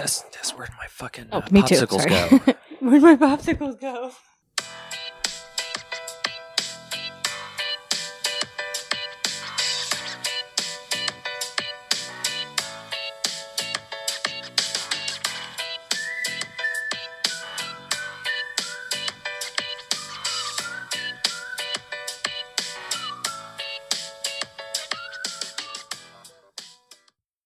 Test, where'd my fucking popsicles go? Where'd my popsicles go?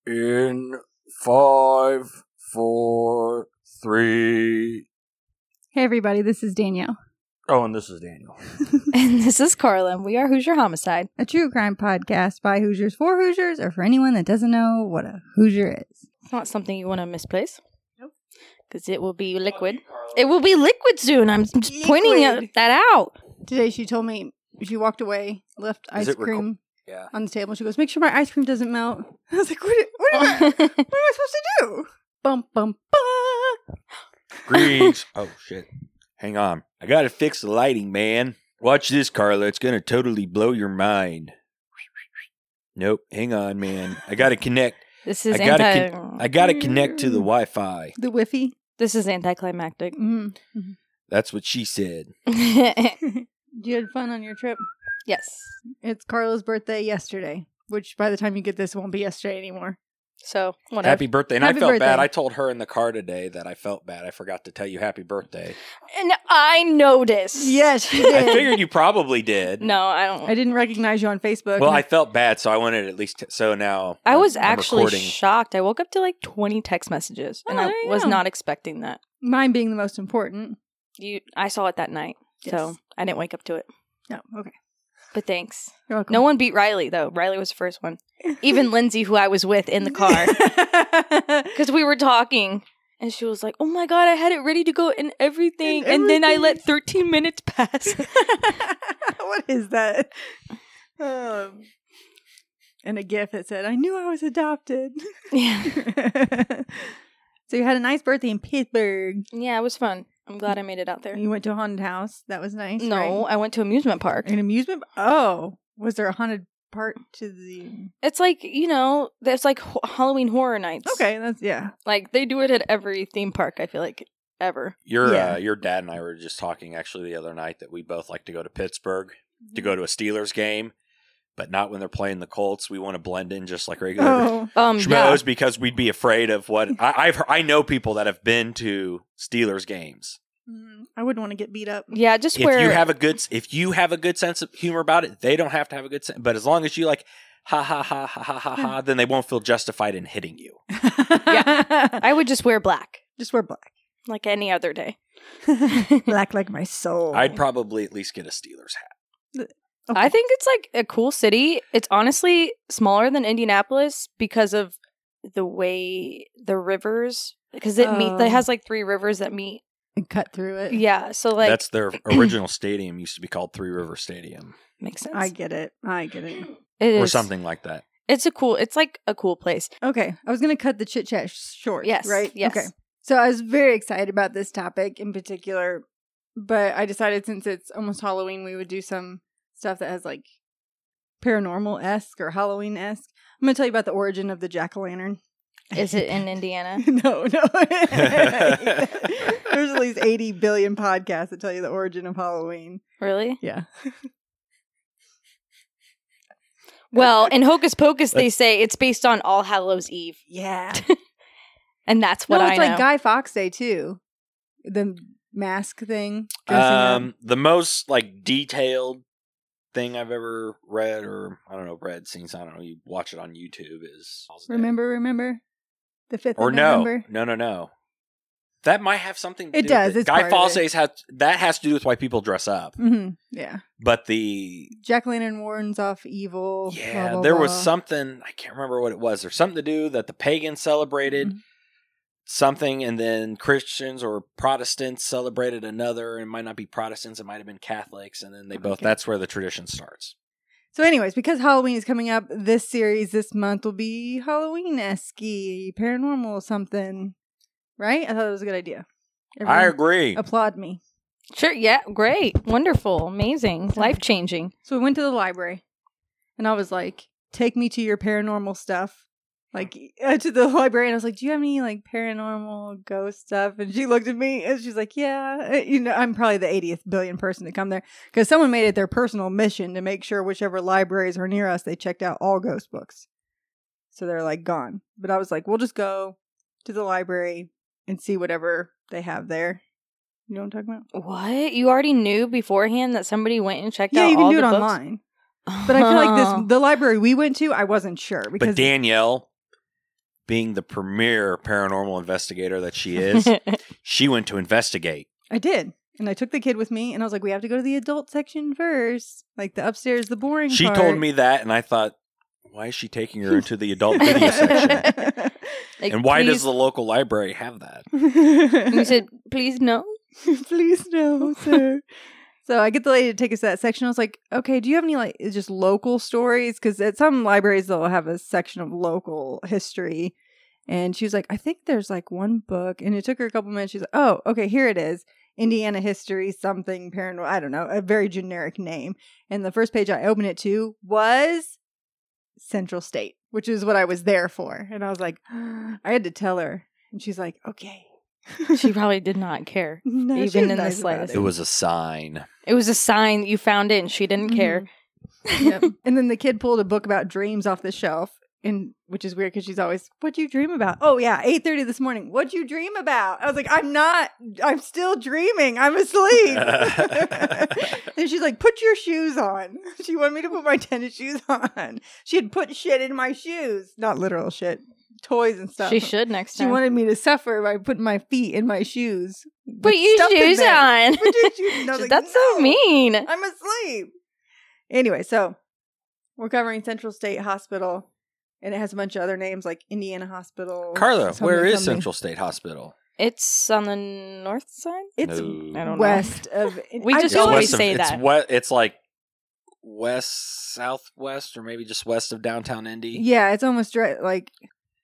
In 5, 4, 3. Hey, everybody. This is Danielle. Oh, and this is Daniel. And this is Carlin. We are Hoosier Homicide, a true crime podcast by Hoosiers for Hoosiers, or for anyone that doesn't know what a Hoosier is. It's not something you want to misplace. Nope. Because it will be liquid. It will be liquid soon. I'm just pointing that out. Today, she told me she walked away, left ice cream. Yeah. On the table. She goes, make sure my ice cream doesn't melt. I was like, what am I supposed to do? Bum, bum, bum. Greens. Oh, shit. Hang on. I got to fix the lighting, man. Watch this, Carla. It's going to totally blow your mind. Nope. Hang on, man. I got to connect. This is I got to connect to the Wi-Fi. The Wi-Fi? This is anticlimactic. Mm-hmm. That's what she said. You had fun on your trip? Yes. It's Carla's birthday yesterday, which by the time you get this, it won't be yesterday anymore. So, whatever. Happy birthday. And happy I felt birthday. Bad. I told her in the car today that I felt bad. I forgot to tell you happy birthday. And I noticed. Yes, you did. I figured you probably did. No, I don't. I didn't recognize you on Facebook. Well, I felt bad, so I wanted at least... So now I was actually shocked. I woke up to like 20 text messages, and I was not expecting that. Mine being the most important. I saw it that night, so I didn't wake up to it. No, okay. But thanks. You're welcome. No one beat Riley, though. Riley was the first one. Even Lindsay, who I was with in the car. Because we were talking. And she was like, oh, my God, I had it ready to go and everything. And then I let 13 minutes pass. What is that? And a GIF that said, I knew I was adopted. Yeah. So you had a nice birthday in Pittsburgh. Yeah, it was fun. I'm glad I made it out there. You went to a haunted house. That was nice. No, right? I went to amusement park. An amusement? Oh. Was there a haunted part to the... It's like, you know, there's like Halloween Horror Nights. Okay, that's, yeah. Like, they do it at every theme park, I feel like, ever. Your dad and I were just talking, actually, the other night that we both like to go to Pittsburgh to go to a Steelers game, but not when they're playing the Colts. We want to blend in just like regular schmoes because we'd be afraid of what... I know people that have been to Steelers games. I wouldn't want to get beat up. Yeah, just if you have a good sense of humor about it, they don't have to have a good sense. But as long as you like, ha ha ha ha ha ha ha, then they won't feel justified in hitting you. Yeah, I would just wear black. Just wear black, like any other day. Black like my soul. I'd probably at least get a Steelers hat. Okay. I think it's like a cool city. It's honestly smaller than Indianapolis because of the way the rivers, because it has like three rivers that meet. And cut through it. Yeah, so like... That's their original stadium. Used to be called Three River Stadium. Makes sense. I get it. Or something like that. It's like a cool place. Okay, I was going to cut the chit-chat short, yes, right? Yes. Okay. So I was very excited about this topic in particular, but I decided since it's almost Halloween, we would do some stuff that has like paranormal-esque or Halloween-esque. I'm going to tell you about the origin of the jack-o'-lantern. Is it in Indiana? No. There's at least 80 billion podcasts that tell you the origin of Halloween. Really? Yeah. Well, in Hocus Pocus, they say it's based on All Hallows Eve. Yeah. And that's what I know. It's like Guy Fawkes Day, too. The mask thing. The most, like, detailed thing I've ever read you watch it on YouTube is... Remember? The 5th of November? No. That might have something to do with it. It's Guy Fawkes Day has to do with why people dress up. Mm-hmm. Yeah. But the... jack-o'-lantern warns off evil. Yeah, blah, blah, there was something... I can't remember what it was. There's something to do that the pagans celebrated something, and then Christians or Protestants celebrated another. It might not be Protestants. It might have been Catholics. And then they both... Okay. That's where the tradition starts. So anyways, because Halloween is coming up, this series this month will be Halloween-esque, paranormal something. Right? I thought it was a good idea. Everyone I agree. Applaud me. Sure. Yeah. Great. Wonderful. Amazing. Life-changing. So we went to the library, and I was like, take me to your paranormal stuff. like to the library, and I was like, do you have any like paranormal ghost stuff? And she looked at me and she's like, yeah, you know, I'm probably the 80th billion person to come there because someone made it their personal mission to make sure whichever libraries are near us, they checked out all ghost books. So they're like gone. But I was like, we'll just go to the library and see whatever they have there. You know what I'm talking about? What? You already knew beforehand that somebody went and checked out all the books? Yeah, you can do it online. But I feel like the library we went to, I wasn't sure. Because but Danielle, being the premier paranormal investigator that she is, she went to investigate. I did. And I took the kid with me, and I was like, we have to go to the adult section first. Like, the upstairs, the boring part. She told me that, and I thought, why is she taking her into the adult video section? Like, and why does the local library have that? And you said, please no. Please no, sir. So I get the lady to take us to that section. I was like, okay, do you have any like just local stories? Because at some libraries, they'll have a section of local history. And she was like, I think there's like one book. And it took her a couple minutes. She's like, oh, okay, here it is. Indiana History, something paranormal. I don't know, a very generic name. And the first page I opened it to was Central State, which is what I was there for. And I was like, I had to tell her. And she's like, okay. She probably did not care, no, even in the slightest. It was a sign. It was a sign. You found it, and she didn't care. Yep. And then the kid pulled a book about dreams off the shelf, and which is weird because she's always, "What'd you dream about?" Oh yeah, 8:30 this morning. What'd you dream about? I was like, "I'm not. I'm still dreaming. I'm asleep." And she's like, "Put your shoes on." She wanted me to put my tennis shoes on. She had put shit in my shoes, not literal shit. Toys and stuff. She should next time. She wanted me to suffer by putting my feet in my shoes. Put your shoes on. Put your shoes on. Like, that's so mean. I'm asleep. Anyway, so we're covering Central State Hospital, and it has a bunch of other names like Indiana Hospital. Carla, where is Central State Hospital? It's on the north side. It's west of. We just always say that. It's like west, southwest, or maybe just west of downtown Indy. Yeah, it's almost like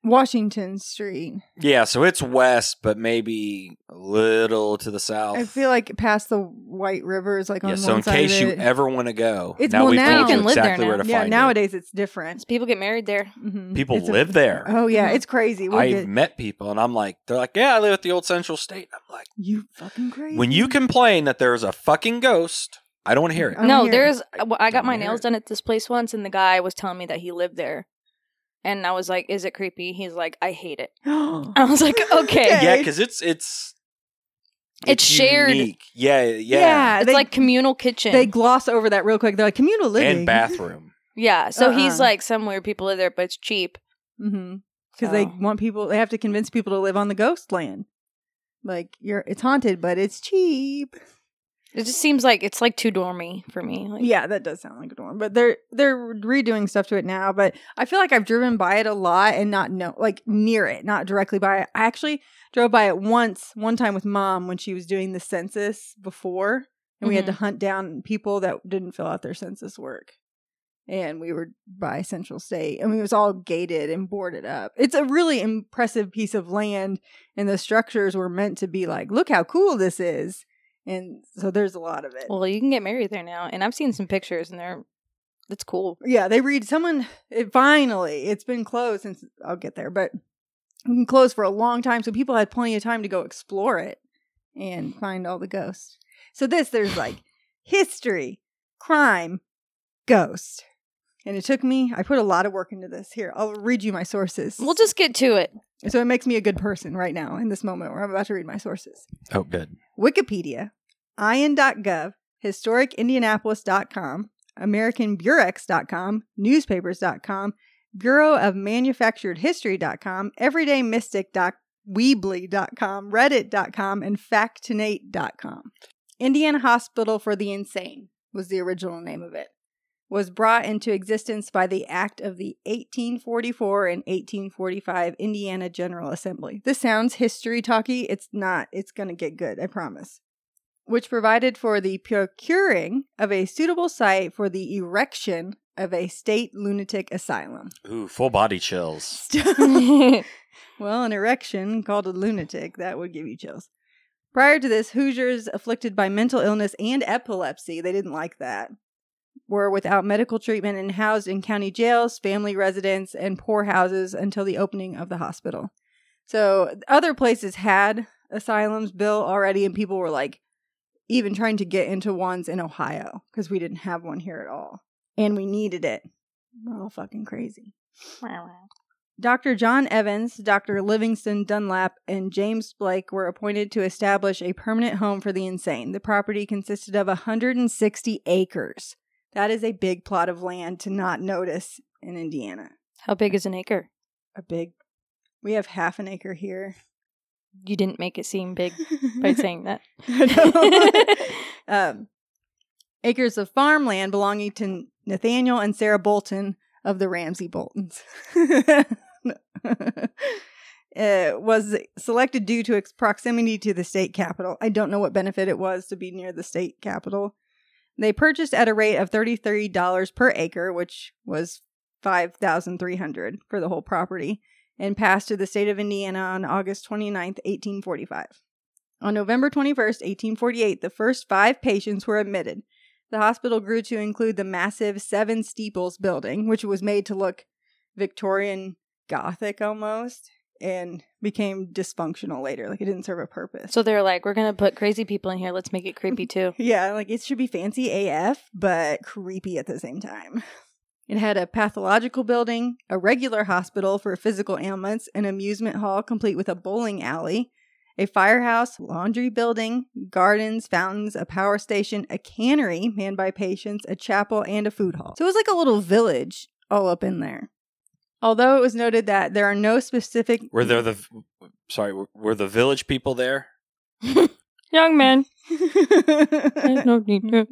Washington Street. Yeah, so it's west, but maybe a little to the south. I feel like past the White River is like on one side. Yeah, so in case you ever want to go, now we can live there. Yeah, nowadays it's different. People get married there. Mm-hmm. People live there. Oh yeah, it's crazy. I've met people, and I'm like, they're like, yeah, I live at the old Central State. I'm like, you fucking crazy. When you complain that there's a fucking ghost, I don't want to hear it. No, there's. I got my nails done at this place once, and the guy was telling me that he lived there. And I was like, is it creepy? He's like, I hate it. I was like, okay. Yeah, because it's shared. Unique. Yeah. It's like communal kitchen. They gloss over that real quick. They're like, communal living. And bathroom. Yeah. So he's like, somewhere people live there, but it's cheap. Mm-hmm. Because they want people, they have to convince people to live on the ghost land. Like, it's haunted, but it's cheap. It just seems like it's like too dormy for me. Like, yeah, that does sound like a dorm, but they're redoing stuff to it now. But I feel like I've driven by it a lot and near it, not directly by it. I actually drove by it one time with Mom when she was doing the census before, and we had to hunt down people that didn't fill out their census work. And we were by Central State, and it was all gated and boarded up. It's a really impressive piece of land, and the structures were meant to be like, look how cool this is. And so there's a lot of it. Well, you can get married there now. And I've seen some pictures, and it's cool. Yeah, they read someone. It's been closed since I'll get there, but it's been closed for a long time. So people had plenty of time to go explore it and find all the ghosts. So there's like history, crime, ghost. And it took me, I put a lot of work into this. Here, I'll read you my sources. We'll just get to it. So it makes me a good person right now in this moment where I'm about to read my sources. Oh, good. Wikipedia, ION.gov, historicindianapolis.com, AmericanBurex.com, newspapers.com, Bureau of Manufactured History.com, everydaymystic.weebly.com, reddit.com, and factinate.com. Indiana Hospital for the Insane was the original name of it. Was brought into existence by the act of the 1844 and 1845 Indiana General Assembly. This sounds history talky. It's not. It's going to get good, I promise. Which provided for the procuring of a suitable site for the erection of a state lunatic asylum. Ooh, full body chills. Well, an erection called a lunatic, that would give you chills. Prior to this, Hoosiers afflicted by mental illness and epilepsy, they didn't like that. were without medical treatment and housed in county jails, family residence, and poor houses until the opening of the hospital. So other places had asylums built already, and people were like even trying to get into ones in Ohio because we didn't have one here at all. And we needed it. We're all fucking crazy. Wow. Dr. John Evans, Dr. Livingston Dunlap, and James Blake were appointed to establish a permanent home for the insane. The property consisted of 160 acres. That is a big plot of land to not notice in Indiana. How big is an acre? We have half an acre here. You didn't make it seem big by saying that. Acres of farmland belonging to Nathaniel and Sarah Bolton of the Ramsey Boltons. Was selected due to its proximity to the state capitol. I don't know what benefit it was to be near the state capitol. They purchased at a rate of $33 per acre, which was $5,300 for the whole property, and passed to the state of Indiana on August 29th, 1845. On November 21st, 1848, the first 5 patients were admitted. The hospital grew to include the massive 7 steeples building, which was made to look Victorian Gothic almost, and became dysfunctional later. Like, it didn't serve a purpose. So they're like, we're going to put crazy people in here. Let's make it creepy, too. Yeah, like, it should be fancy AF, but creepy at the same time. It had a pathological building, a regular hospital for physical ailments, an amusement hall complete with a bowling alley, a firehouse, laundry building, gardens, fountains, a power station, a cannery manned by patients, a chapel, and a food hall. So it was like a little village all up in there. Although it was noted that there are no specific... Were the village people there? Young man. I bet there are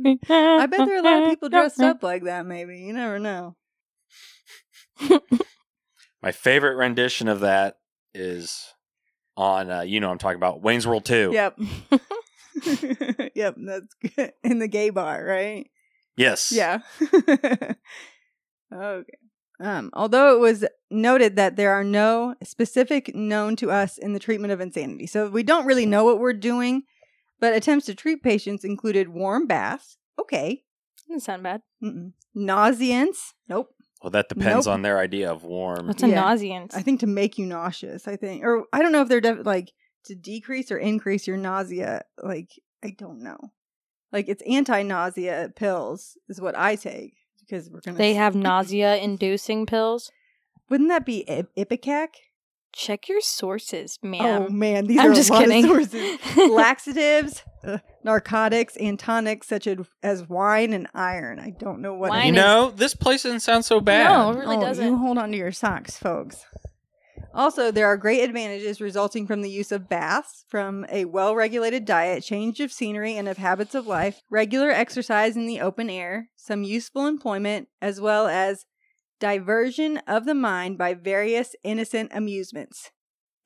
a lot of people dressed up like that, maybe. You never know. My favorite rendition of that is... on, you know what I'm talking about, Wayne's World Two. Yep. Yep, that's good. In the gay bar, right? Yes. Yeah. Okay. Although it was noted that there are no specific known to us in the treatment of insanity. So we don't really know what we're doing, but attempts to treat patients included warm baths. Okay. Doesn't sound bad. Mm-mm. Nauseants. Nope. Well, that depends on their idea of warm. What's a nauseant? I think to make you nauseous, I think. Or I don't know if they're like to decrease or increase your nausea. Like, I don't know. Like, it's anti-nausea pills is what I take. Because we're gonna. They have nausea-inducing pills? Wouldn't that be Ipecac? Check your sources, ma'am. Oh, man. These I'm are just a lot kidding. Of sources. Laxatives, narcotics, and tonics such as wine and iron. I don't know what... Wine this place doesn't sound so bad. No, it really doesn't. You hold on to your socks, folks. Also, there are great advantages resulting from the use of baths, from a well-regulated diet, change of scenery and of habits of life, regular exercise in the open air, some useful employment, as well as diversion of the mind by various innocent amusements,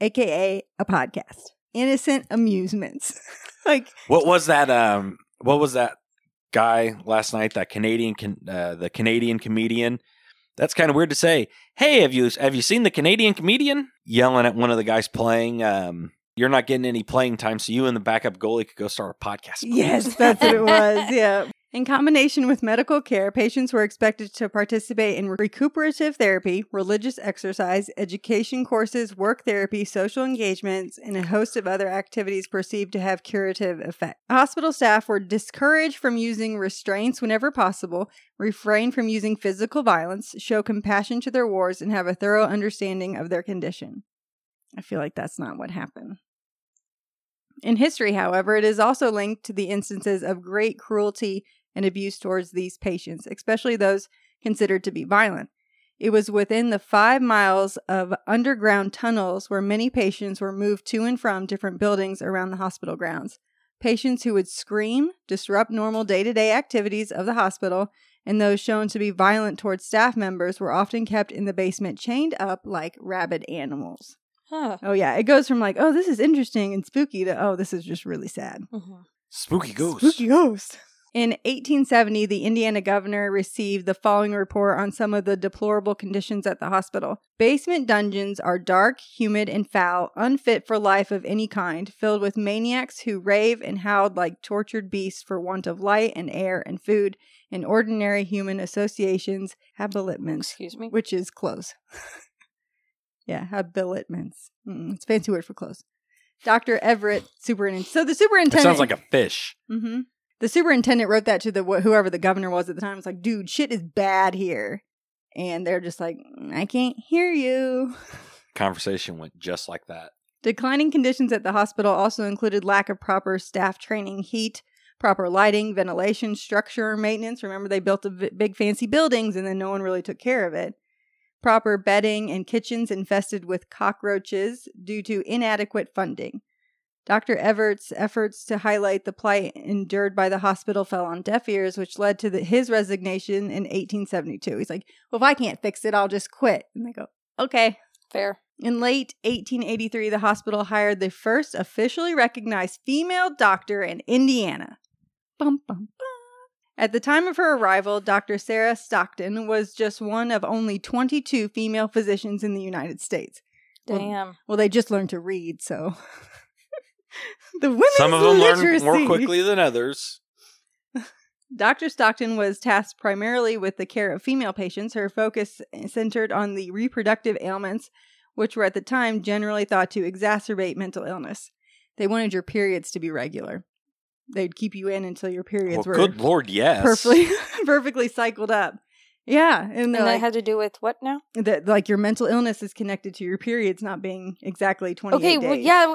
aka a podcast. Innocent amusements. Like, what was that? What was that guy last night? That Canadian, the Canadian comedian. That's kind of weird to say. Hey, have you seen the Canadian comedian? Yelling at one of the guys playing. You're not getting any playing time, so you and the backup goalie could go start a podcast. Yes, that's what it was. Yeah. In combination with medical care, patients were expected to participate in recuperative therapy, religious exercise, education courses, work therapy, social engagements, and a host of other activities perceived to have curative effect. Hospital staff were discouraged from using restraints whenever possible, refrain from using physical violence, show compassion to their wards, and have a thorough understanding of their condition. I feel like that's not what happened. In history, however, it is also linked to the instances of great cruelty and abuse towards these patients, especially those considered to be violent. It was within the 5 miles of underground tunnels where many patients were moved to and from different buildings around the hospital grounds. Patients who would scream, disrupt normal day-to-day activities of the hospital, and those shown to be violent towards staff members were often kept in the basement chained up like rabid animals. Huh. Oh, yeah. It goes from like, oh, this is interesting and spooky to, oh, this is just really sad. Mm-hmm. Spooky ghost. In 1870, the Indiana governor received the following report on some of the deplorable conditions at the hospital. Basement dungeons are dark, humid, and foul, unfit for life of any kind, filled with maniacs who rave and howled like tortured beasts for want of light and air and food and ordinary human associations, habiliments. Excuse me? Which is clothes. Yeah, habiliments. It's a fancy word for clothes. Dr. Everett, superintendent. So the superintendent... That sounds like a fish. Mm-hmm. The superintendent wrote that to the whoever the governor was at the time. It's like, dude, shit is bad here. And they're just like, I can't hear you. Conversation went just like that. Declining conditions at the hospital also included lack of proper staff training, heat, proper lighting, ventilation, structure, maintenance. Remember, they built big fancy buildings and then no one really took care of it. Proper bedding and kitchens infested with cockroaches due to inadequate funding. Dr. Everett's efforts to highlight the plight endured by the hospital fell on deaf ears, which led to his resignation in 1872. He's like, well, if I can't fix it, I'll just quit. And they go, okay. Fair. In late 1883, the hospital hired the first officially recognized female doctor in Indiana. Bum, bum, bum. At the time of her arrival, Dr. Sarah Stockton was just one of only 22 female physicians in the United States. Damn. Well, they just learned to read, so... The women's literacy. Some of them learn more quickly than others. Dr. Stockton was tasked primarily with the care of female patients. Her focus centered on the reproductive ailments, which were at the time generally thought to exacerbate mental illness. They wanted your periods to be regular. They'd keep you in until your periods were... good Lord, yes. Perfectly cycled up. Yeah. And that had to do with what now? That, like, your mental illness is connected to your periods not being exactly 28 days. Okay, well, yeah...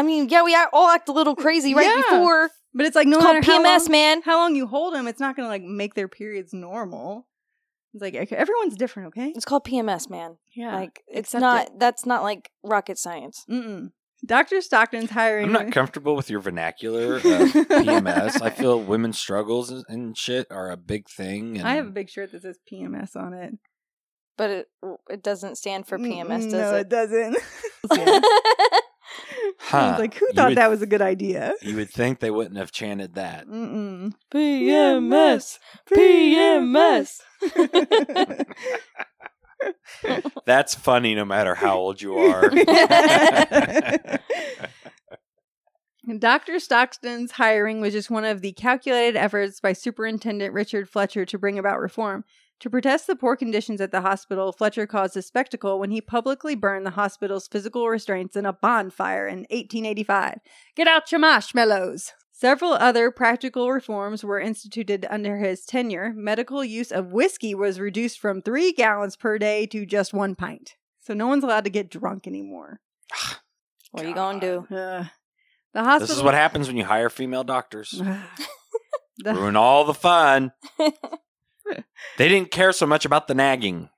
we all act a little crazy before. But it's like, no matter how long you hold them, it's not going to, like, make their periods normal. It's like, okay, everyone's different, okay? It's called PMS, man. Yeah. Like, it's not, that's not, like, rocket science. Mm-mm. Dr. Stockton's hiring... I'm not comfortable with your vernacular of PMS. I feel women's struggles and shit are a big thing. And... I have a big shirt that says PMS on it. But it doesn't stand for PMS, does it? No, it doesn't. Huh. Like, who thought that was a good idea? You would think they wouldn't have chanted that. Mm-mm. PMS, PMS. That's funny no matter how old you are. Dr. Stockton's hiring was just one of the calculated efforts by Superintendent Richard Fletcher to bring about reform. To protest the poor conditions at the hospital, Fletcher caused a spectacle when he publicly burned the hospital's physical restraints in a bonfire in 1885. Get out your marshmallows! Several other practical reforms were instituted under his tenure. Medical use of whiskey was reduced from 3 gallons per day to just 1 pint. So no one's allowed to get drunk anymore. What are you going to do? The hospital. This is what happens when you hire female doctors. Ruin all the fun. They didn't care so much about the nagging.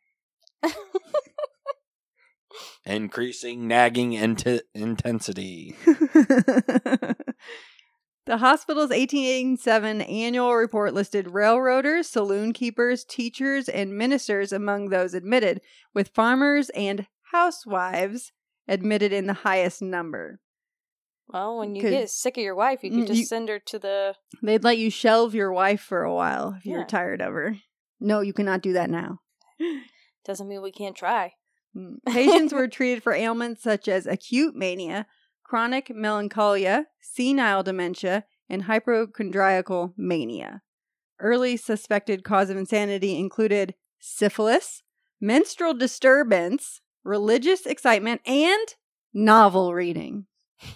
Increasing nagging intensity. The hospital's 1887 annual report listed railroaders, saloon keepers, teachers, and ministers among those admitted, with farmers and housewives admitted in the highest number. Well, when you get sick of your wife, you can just send her to the... They'd let you shelve your wife for a while if you're tired of her. No, you cannot do that now. Doesn't mean we can't try. Patients were treated for ailments such as acute mania, chronic melancholia, senile dementia, and hypochondriacal mania. Early suspected cause of insanity included syphilis, menstrual disturbance, religious excitement, and novel reading.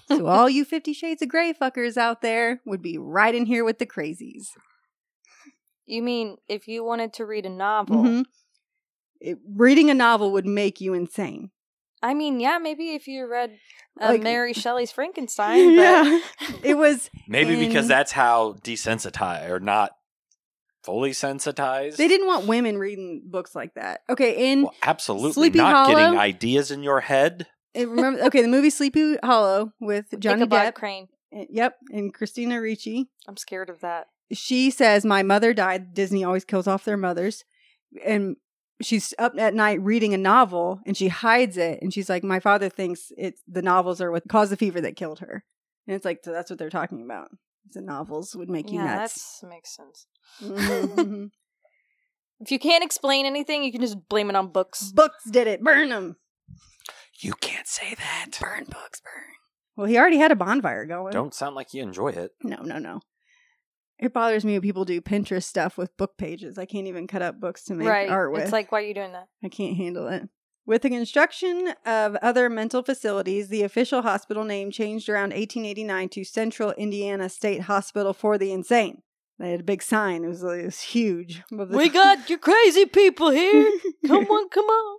So all you 50 Shades of Grey fuckers out there would be right in here with the crazies. You mean if you wanted to read a novel? Mm-hmm. Reading a novel would make you insane. I mean, yeah, maybe if you read Mary Shelley's Frankenstein. But... Yeah, it was... Maybe because that's how desensitized or not fully sensitized. They didn't want women reading books like that. Okay, in absolutely Sleepy not Hollow, getting ideas in your head. Remember, the movie Sleepy Hollow with Johnny Depp. Crane. Yep, and Christina Ricci. I'm scared of that. She says, my mother died. Disney always kills off their mothers. And she's up at night reading a novel, and she hides it. And she's like, my father thinks the novels are what caused the fever that killed her. And it's like, so that's what they're talking about. the novels would make you nuts. Yeah, that makes sense. Mm-hmm. If you can't explain anything, you can just blame it on books. Books did it. Burn them. You can't say that. Burn books, burn. Well, he already had a bonfire going. Don't sound like you enjoy it. No. It bothers me when people do Pinterest stuff with book pages. I can't even cut up books to make art with. It's like, why are you doing that? I can't handle it. With the construction of other mental facilities, the official hospital name changed around 1889 to Central Indiana State Hospital for the Insane. They had a big sign. It was huge. We got your crazy people here. Come on.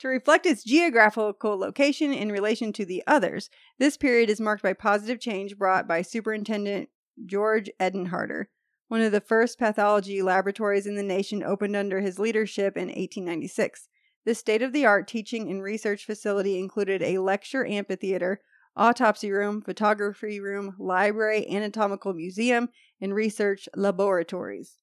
To reflect its geographical location in relation to the others, this period is marked by positive change brought by Superintendent George Edenharter. One of the first pathology laboratories in the nation opened under his leadership in 1896. This state-of-the-art teaching and research facility included a lecture amphitheater, autopsy room, photography room, library, anatomical museum, and research laboratories,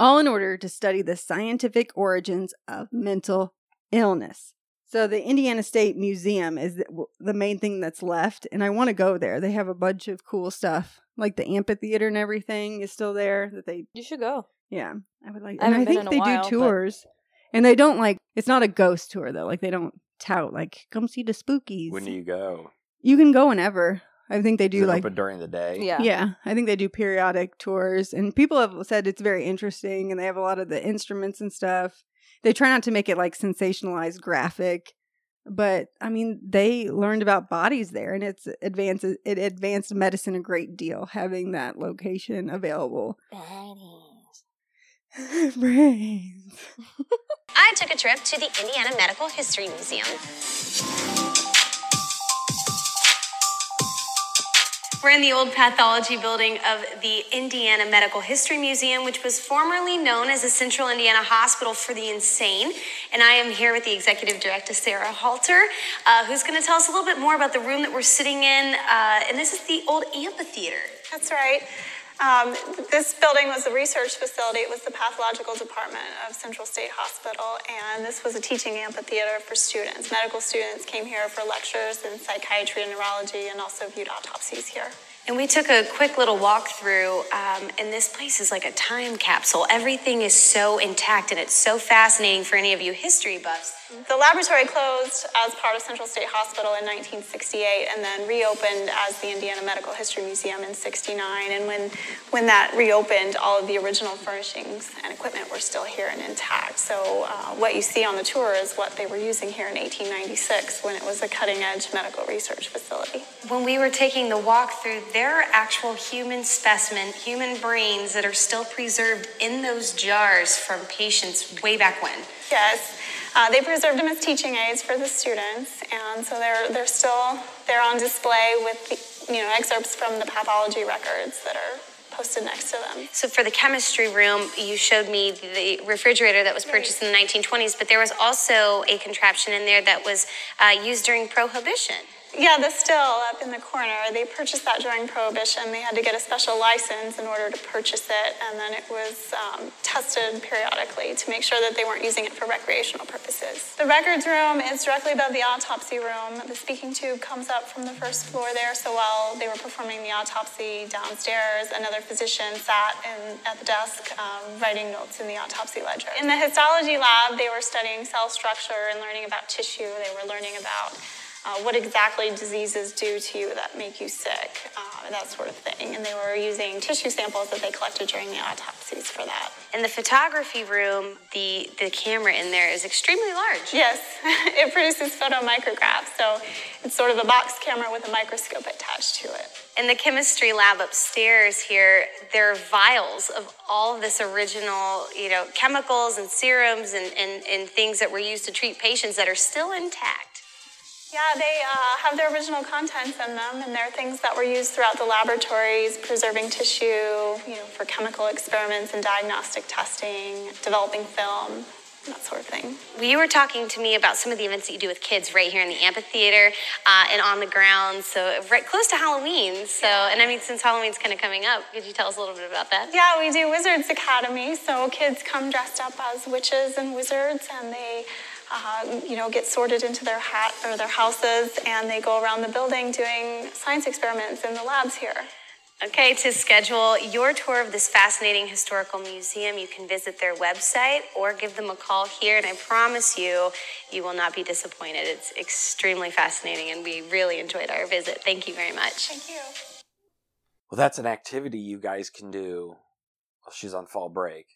all in order to study the scientific origins of mental illness. So the Indiana State Museum is the main thing that's left, and I want to go there. They have a bunch of cool stuff, like the amphitheater and everything is still there. You should go. Yeah, I would like. And I think they do tours, and they don't It's not a ghost tour though. Like they don't tout come see the spookies. When do you go? You can go whenever. I think they do open during the day. Yeah. I think they do periodic tours, and people have said it's very interesting, and they have a lot of the instruments and stuff. They try not to make it sensationalized graphic, but I mean they learned about bodies there, and it advanced medicine a great deal having that location available. Brains. I took a trip to the Indiana Medical History Museum. We're in the old pathology building of the Indiana Medical History Museum, which was formerly known as the Central Indiana Hospital for the Insane. And I am here with the executive director, Sarah Halter, who's going to tell us a little bit more about the room that we're sitting in. And this is the old amphitheater. That's right. This building was the research facility. It was the pathological department of Central State Hospital, and this was a teaching amphitheater for students. Medical students came here for lectures in psychiatry and neurology, and also viewed autopsies here. And we took a quick little walk through, and this place is like a time capsule. Everything is so intact, and it's so fascinating for any of you history buffs. The laboratory closed as part of Central State Hospital in 1968 and then reopened as the Indiana Medical History Museum in 69. And when that reopened, all of the original furnishings and equipment were still here and intact. So what you see on the tour is what they were using here in 1896 when it was a cutting-edge medical research facility. When we were taking the walk through, there are actual human specimens, human brains that are still preserved in those jars from patients way back when. Yes, they preserved them as teaching aids for the students, and so they're still they're on display with excerpts from the pathology records that are posted next to them. So for the chemistry room, you showed me the refrigerator that was purchased in the 1920s, but there was also a contraption in there that was used during Prohibition. Yeah, the still up in the corner. They purchased that during Prohibition. They had to get a special license in order to purchase it, and then it was tested periodically to make sure that they weren't using it for recreational purposes. The records room is directly above the autopsy room. The speaking tube comes up from the first floor there, so while they were performing the autopsy downstairs, another physician sat at the desk writing notes in the autopsy ledger. In the histology lab, they were studying cell structure and learning about tissue. They were learning about what exactly diseases do to you that make you sick, that sort of thing. And they were using tissue samples that they collected during the autopsies for that. In the photography room, the camera in there is extremely large. Yes, it produces photomicrographs, so it's sort of a box camera with a microscope attached to it. In the chemistry lab upstairs here, there are vials of all this original, chemicals and serums and things that were used to treat patients that are still intact. Yeah, they have their original contents in them, and they're things that were used throughout the laboratories, preserving tissue, for chemical experiments and diagnostic testing, developing film, that sort of thing. Well, you were talking to me about some of the events that you do with kids right here in the amphitheater and on the ground, so right close to Halloween. So, and I mean, since Halloween's kind of coming up, could you tell us a little bit about that? Yeah, we do Wizards Academy, so kids come dressed up as witches and wizards, and they get sorted into their hat or their houses, and they go around the building doing science experiments in the labs here. Okay, to schedule your tour of this fascinating historical museum, you can visit their website or give them a call here, and I promise you, you will not be disappointed. It's extremely fascinating, and we really enjoyed our visit. Thank you very much. Thank you. Well, that's an activity you guys can do while she's on fall break.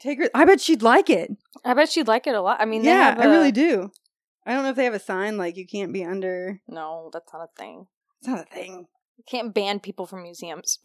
Take her. I bet she'd like it. I bet she'd like it a lot. I mean, yeah, I really do. I don't know if they have a sign like you can't be under. No, that's not a thing. It's not a thing. You can't ban people from museums.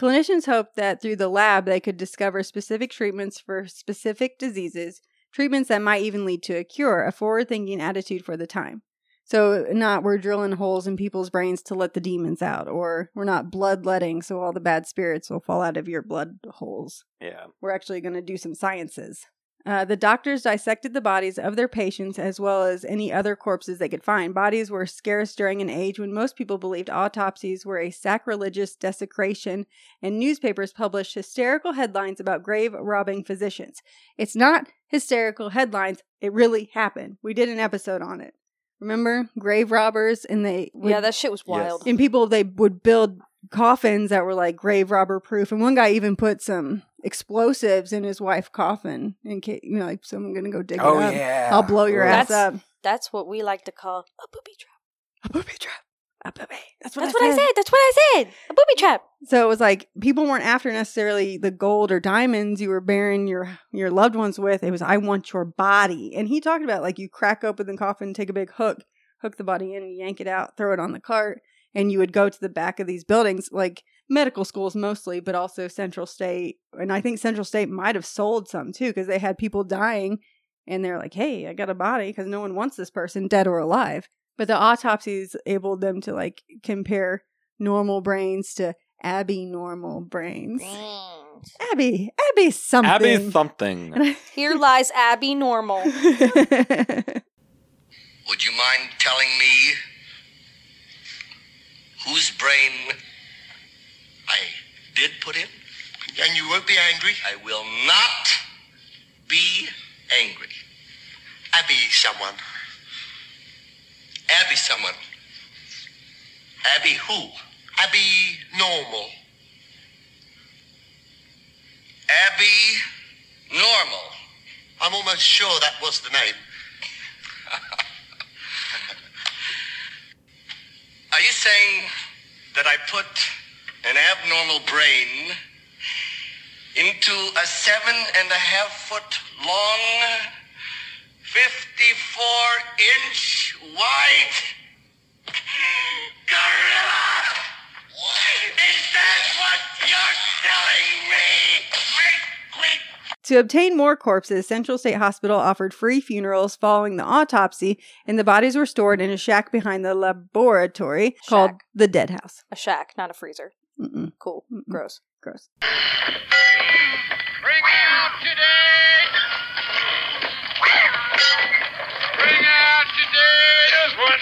Clinicians hoped that through the lab they could discover specific treatments for specific diseases, treatments that might even lead to a cure, a forward-thinking attitude for the time. So not we're drilling holes in people's brains to let the demons out, or we're not bloodletting so all the bad spirits will fall out of your blood holes. Yeah. We're actually going to do some sciences. The doctors dissected the bodies of their patients as well as any other corpses they could find. Bodies were scarce during an age when most people believed autopsies were a sacrilegious desecration, and newspapers published hysterical headlines about grave-robbing physicians. It's not hysterical headlines. It really happened. We did an episode on it. Remember? Grave robbers, and they... Yeah, that shit was wild. Yes. And people, they would build coffins that were like grave robber proof, and one guy even put some... explosives in his wife's coffin in case, you know, like someone gonna go dig it up. Yeah. I'll blow your ass up. That's what we like to call a booby trap. A booby trap. A booby. That's what I said. A booby trap. So it was like people weren't after necessarily the gold or diamonds you were burying your loved ones with. It was, I want your body. And he talked about like you crack open the coffin, take a big hook the body in, yank it out, throw it on the cart, and you would go to the back of these buildings like medical schools mostly, but also Central State. And I think Central State might have sold some too, because they had people dying and they're like, hey, I got a body because no one wants this person dead or alive. But the autopsies enabled them to like compare normal brains to abnormal brains. Abby something. Abby something. Here lies Abby normal. Would you mind telling me whose brain I did put in? And you won't be angry? I will not be angry. Abby someone. Abby who? Abby normal. Abby normal. I'm almost sure that was the name. Are you saying that I put an abnormal brain into a 7.5 foot long, 54-inch wide gorilla? Is that what you're telling me? Quick. To obtain more corpses, Central State Hospital offered free funerals following the autopsy, and the bodies were stored in a shack behind the laboratory called the Dead House. A shack, not a freezer. Mm-mm. Cool. Mm-mm. Gross. Bring out today! Bring out today! Here's one.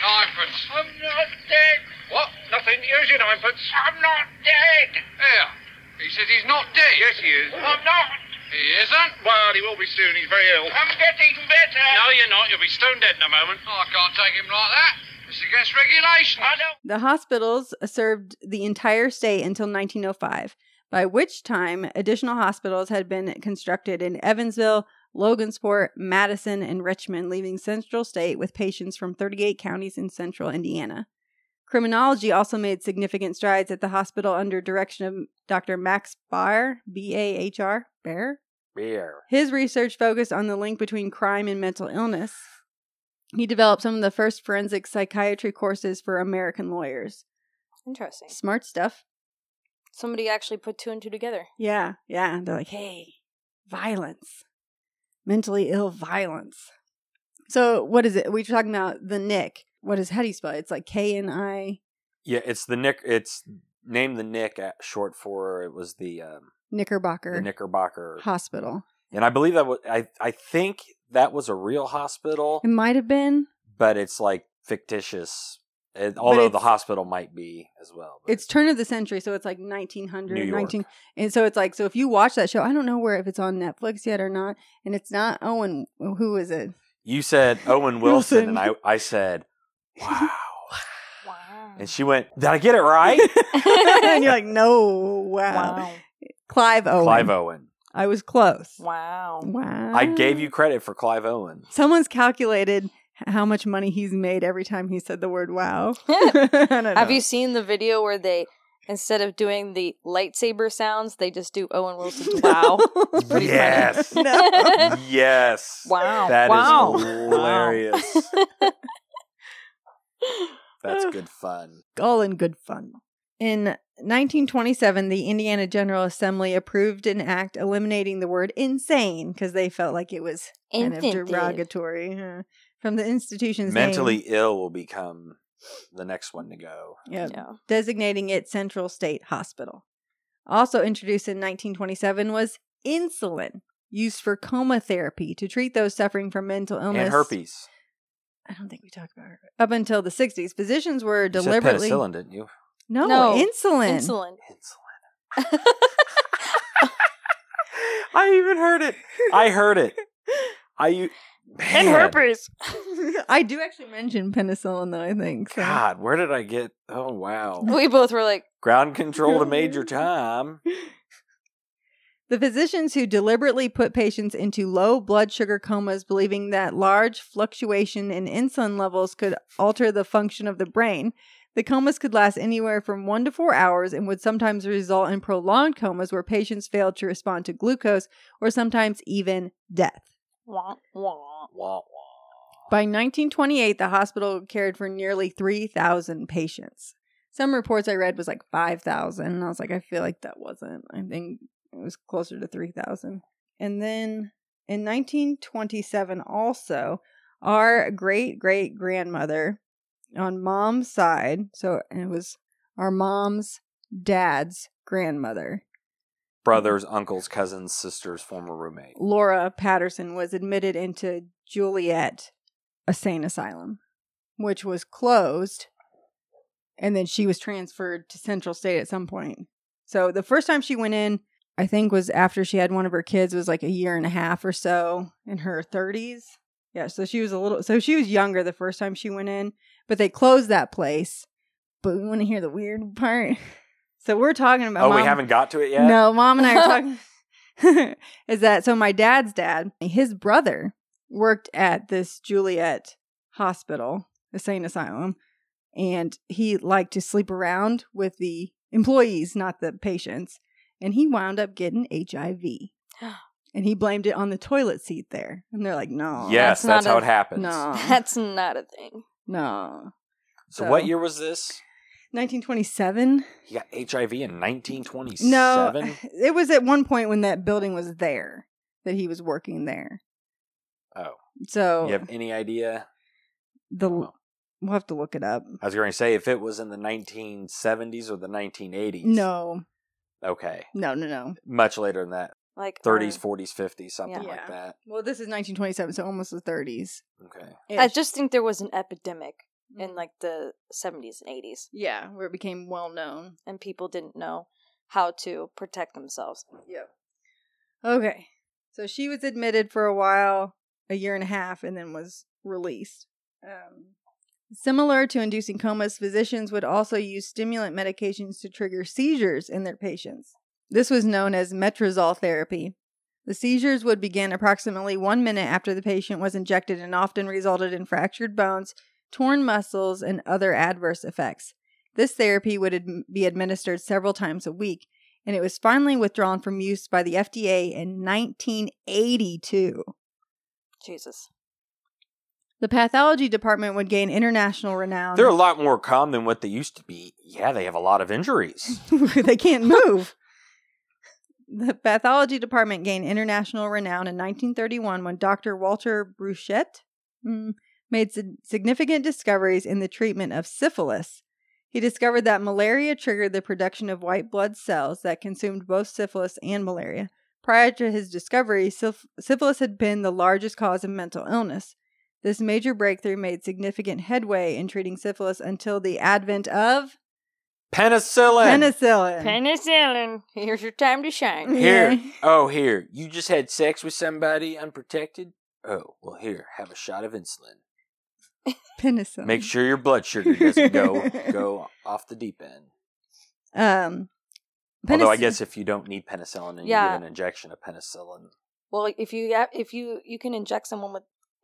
9 foot. I'm not dead. What? Nothing is in 9 foot. I'm not dead. Yeah. He says he's not dead. Yes, he is. I'm not. He isn't? Well, he will be soon. He's very ill. I'm getting better. No, you're not. You'll be stone dead in a moment. Oh, I can't take him like that. It's against regulation. The hospitals served the entire state until 1905, by which time additional hospitals had been constructed in Evansville, Logansport, Madison, and Richmond, leaving Central State with patients from 38 counties in central Indiana. Criminology also made significant strides at the hospital under direction of Dr. Max Baer, B-A-H-R, Baer. His research focused on the link between crime and mental illness. He developed some of the first forensic psychiatry courses for American lawyers. Interesting. Smart stuff. Somebody actually put two and two together. Yeah. They're like, hey, violence. Mentally ill violence. So what is it? We're talking about the Nick. How do you spell it? It's like K-N-I. Yeah, it's the Nick. It's named the Nick, short for, it was the... Knickerbocker. The Knickerbocker. Hospital. And I believe that was, I think... that was a real hospital. It might have been. But it's like fictitious. Although the hospital might be as well. It's turn of the century. So it's like 1900. New York. And so it's like, so if you watch that show, I don't know if it's on Netflix yet or not. And it's not Owen. Who is it? You said Owen Wilson. And I said, wow. And she went, did I get it right? And you're like, no. Wow. Clive Owen. Clive Owen. I was close. Wow. I gave you credit for Clive Owen. Someone's calculated how much money he's made every time he said the word wow. Have you seen the video where they, instead of doing the lightsaber sounds, they just do Owen Wilson's wow? It's pretty funny. No. Yes. Wow. That is hilarious. That's good fun. All in good fun. In 1927, the Indiana General Assembly approved an act eliminating the word insane because they felt like it was kind of derogatory from the institution's Mentally name. Ill will become the next one to go. Yeah. Designating it Central State Hospital. Also introduced in 1927 was insulin, used for coma therapy to treat those suffering from mental illness. And herpes. I don't think we talked about herpes. Up until the 60s, physicians were deliberately... You said penicillin, didn't you? No, insulin. Insulin. I even heard it. And herpes. I do actually mention penicillin, though, I think. So. God, where did I get? Oh, wow. We both were like. Ground control to major time. The physicians who deliberately put patients into low blood sugar comas, believing that large fluctuation in insulin levels could alter the function of the brain. The comas could last anywhere from 1 to 4 hours and would sometimes result in prolonged comas where patients failed to respond to glucose or sometimes even death. Wah, wah, wah, wah. By 1928, the hospital cared for nearly 3,000 patients. Some reports I read was like 5,000, and I was like, I feel like that wasn't. I think it was closer to 3,000. And then in 1927 also, our great-great-grandmother... on mom's side, so it was our mom's dad's grandmother. Brothers, uncles, cousins, sisters, former roommate. Laura Patterson was admitted into Juliet, a sane asylum, which was closed, and then she was transferred to Central State at some point. So the first time she went in, I think, was after she had one of her kids. It was like a year and a half or so, in her 30s. Yeah, so she was so she was younger the first time she went in. But they closed that place. But we want to hear the weird part. So we're talking about... we haven't got to it yet? No, Mom and I are talking... is that... So my dad's dad, his brother, worked at this Juliet hospital, the sane asylum. And he liked to sleep around with the employees, not the patients. And he wound up getting HIV. And he blamed it on the toilet seat there. And they're like, no. Yes, that's how it happens. No. That's not a thing. No. So what year was this? 1927. He got HIV in 1927? No, it was at one point when that building was there, that he was working there. Oh. So. You have any idea? We'll have to look it up. I was going to say, if it was in the 1970s or the 1980s. No. Okay. No. Much later than that. Like 30s, 40s, 50s, something like that. Well, this is 1927, so almost the 30s. Okay. I just think there was an epidemic in like the 70s and 80s. Yeah, where it became well known. And people didn't know how to protect themselves. Yeah. Okay. So she was admitted for a while, a year and a half, and then was released. Similar to inducing comas, physicians would also use stimulant medications to trigger seizures in their patients. This was known as metrazol therapy. The seizures would begin approximately 1 minute after the patient was injected and often resulted in fractured bones, torn muscles, and other adverse effects. This therapy would be administered several times a week, and it was finally withdrawn from use by the FDA in 1982. Jesus. The pathology department would gain international renown. They're a lot more calm than what they used to be. Yeah, they have a lot of injuries. They can't move. The pathology department gained international renown in 1931 when Dr. Walter Bruchette made significant discoveries in the treatment of syphilis. He discovered that malaria triggered the production of white blood cells that consumed both syphilis and malaria. Prior to his discovery, syphilis had been the largest cause of mental illness. This major breakthrough made significant headway in treating syphilis until the advent of... Penicillin. Here's your time to shine. Here. Oh, here. You just had sex with somebody unprotected? Oh, well, here. Have a shot of insulin. Penicillin. Make sure your blood sugar doesn't go off the deep end. Although I guess if you don't need penicillin and you give an injection of penicillin. Well, if you can inject someone with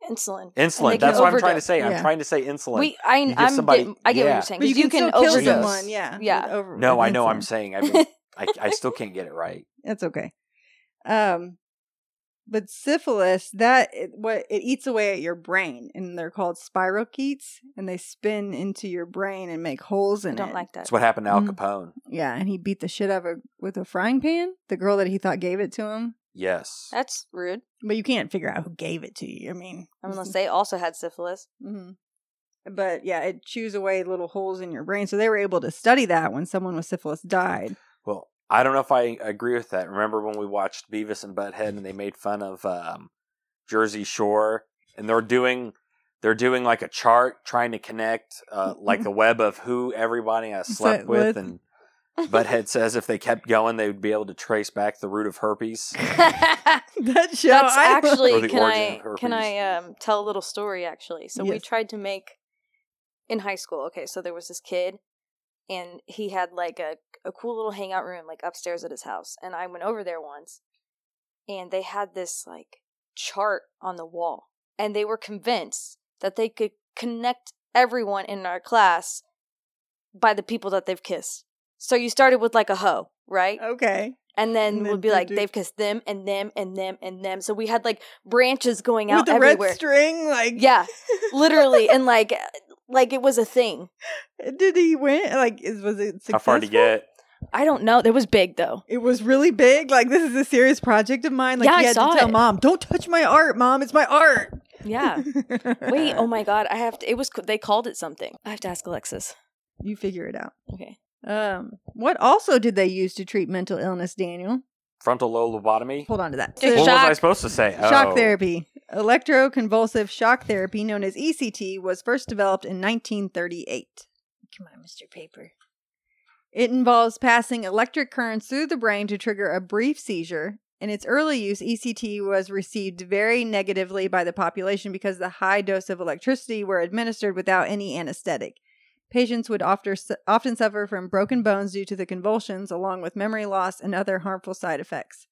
insulin. That's what I'm trying to say. Yeah. I'm trying to say insulin. I get what you're saying. But you can overdose. Kill someone. I know. I'm saying I still can't get it right. That's okay. But syphilis, it eats away at your brain, and they're called spirochetes, and they spin into your brain and make holes in it. Don't like that. That's what happened to Al Capone. Yeah, and he beat the shit out of her with a frying pan. The girl that he thought gave it to him. Yes. That's rude. But you can't figure out who gave it to you. I mean, unless they also had syphilis. Mm-hmm. But yeah, it chews away little holes in your brain. So they were able to study that when someone with syphilis died. Well, I don't know if I agree with that. Remember when we watched Beavis and Butthead and they made fun of Jersey Shore, and they're doing like a chart trying to connect like a web of who everybody I slept with, and Butthead says if they kept going they would be able to trace back the root of herpes. That show. That's actually can I tell a little story actually? So yes. We tried to make in high school. Okay, so there was this kid. And he had, like, a cool little hangout room, like, upstairs at his house. And I went over there once, and they had this, like, chart on the wall. And they were convinced that they could connect everyone in our class by the people that they've kissed. So you started with, like, a hoe, right? Okay. And then we'd be like, they've kissed them, and them, and them, and them. So we had, like, branches going out everywhere. With the red string, like... Yeah, literally, and, like... Like, it was a thing. Did he win? Like, was it successful? How far did he get? I don't know. It was big, though. It was really big? Like, this is a serious project of mine? Like, yeah, I had to tell Mom, don't touch my art, Mom. It's my art. Yeah. Wait, oh my God. They called it something. I have to ask Alexis. You figure it out. Okay. What also did they use to treat mental illness, Daniel? Frontal lobotomy? Hold on to that. What was I supposed to say? Shock therapy. Electroconvulsive shock therapy, known as ECT, was first developed in 1938. Come on, Mr. Paper. It involves passing electric currents through the brain to trigger a brief seizure. In its early use, ECT was received very negatively by the population because the high dose of electricity were administered without any anesthetic. Patients would often suffer from broken bones due to the convulsions, along with memory loss and other harmful side effects.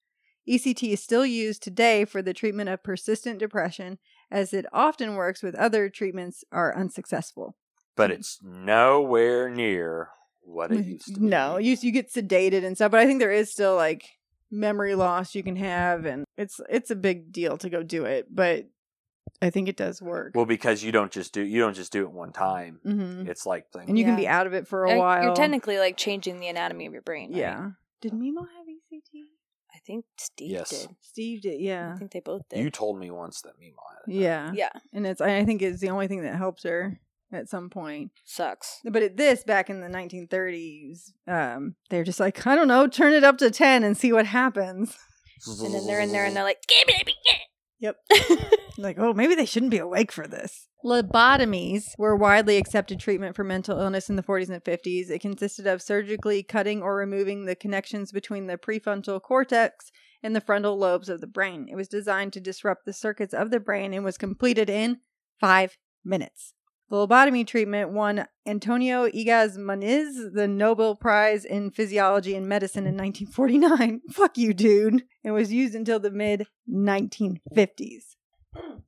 ECT is still used today for the treatment of persistent depression, as it often works with other treatments are unsuccessful. But it's nowhere near what it used to be. No, you get sedated and stuff, but I think there is still, like, memory loss you can have, and it's a big deal to go do it, but... I think it does work. Well, because you don't just do it one time. Mm-hmm. It's like things. And you can be out of it for a while. You're technically like changing the anatomy of your brain. Right? Yeah. Did Mimo have ECT? I think Steve did. Steve did. Yeah. I think they both did. You told me once that Mimo had it. Yeah. Yeah. And I think it's the only thing that helped her at some point. Sucks. But back in the 1930s, they're just like, I don't know, turn it up to 10 and see what happens. And then they're in there and they're like, give it, yep. Like, oh, maybe they shouldn't be awake for this. Lobotomies were widely accepted treatment for mental illness in the 40s and 50s. It consisted of surgically cutting or removing the connections between the prefrontal cortex and the frontal lobes of the brain. It was designed to disrupt the circuits of the brain and was completed in 5 minutes. The lobotomy treatment won Antonio Egas Moniz the Nobel Prize in Physiology and Medicine in 1949. Fuck you, dude. And was used until the mid-1950s.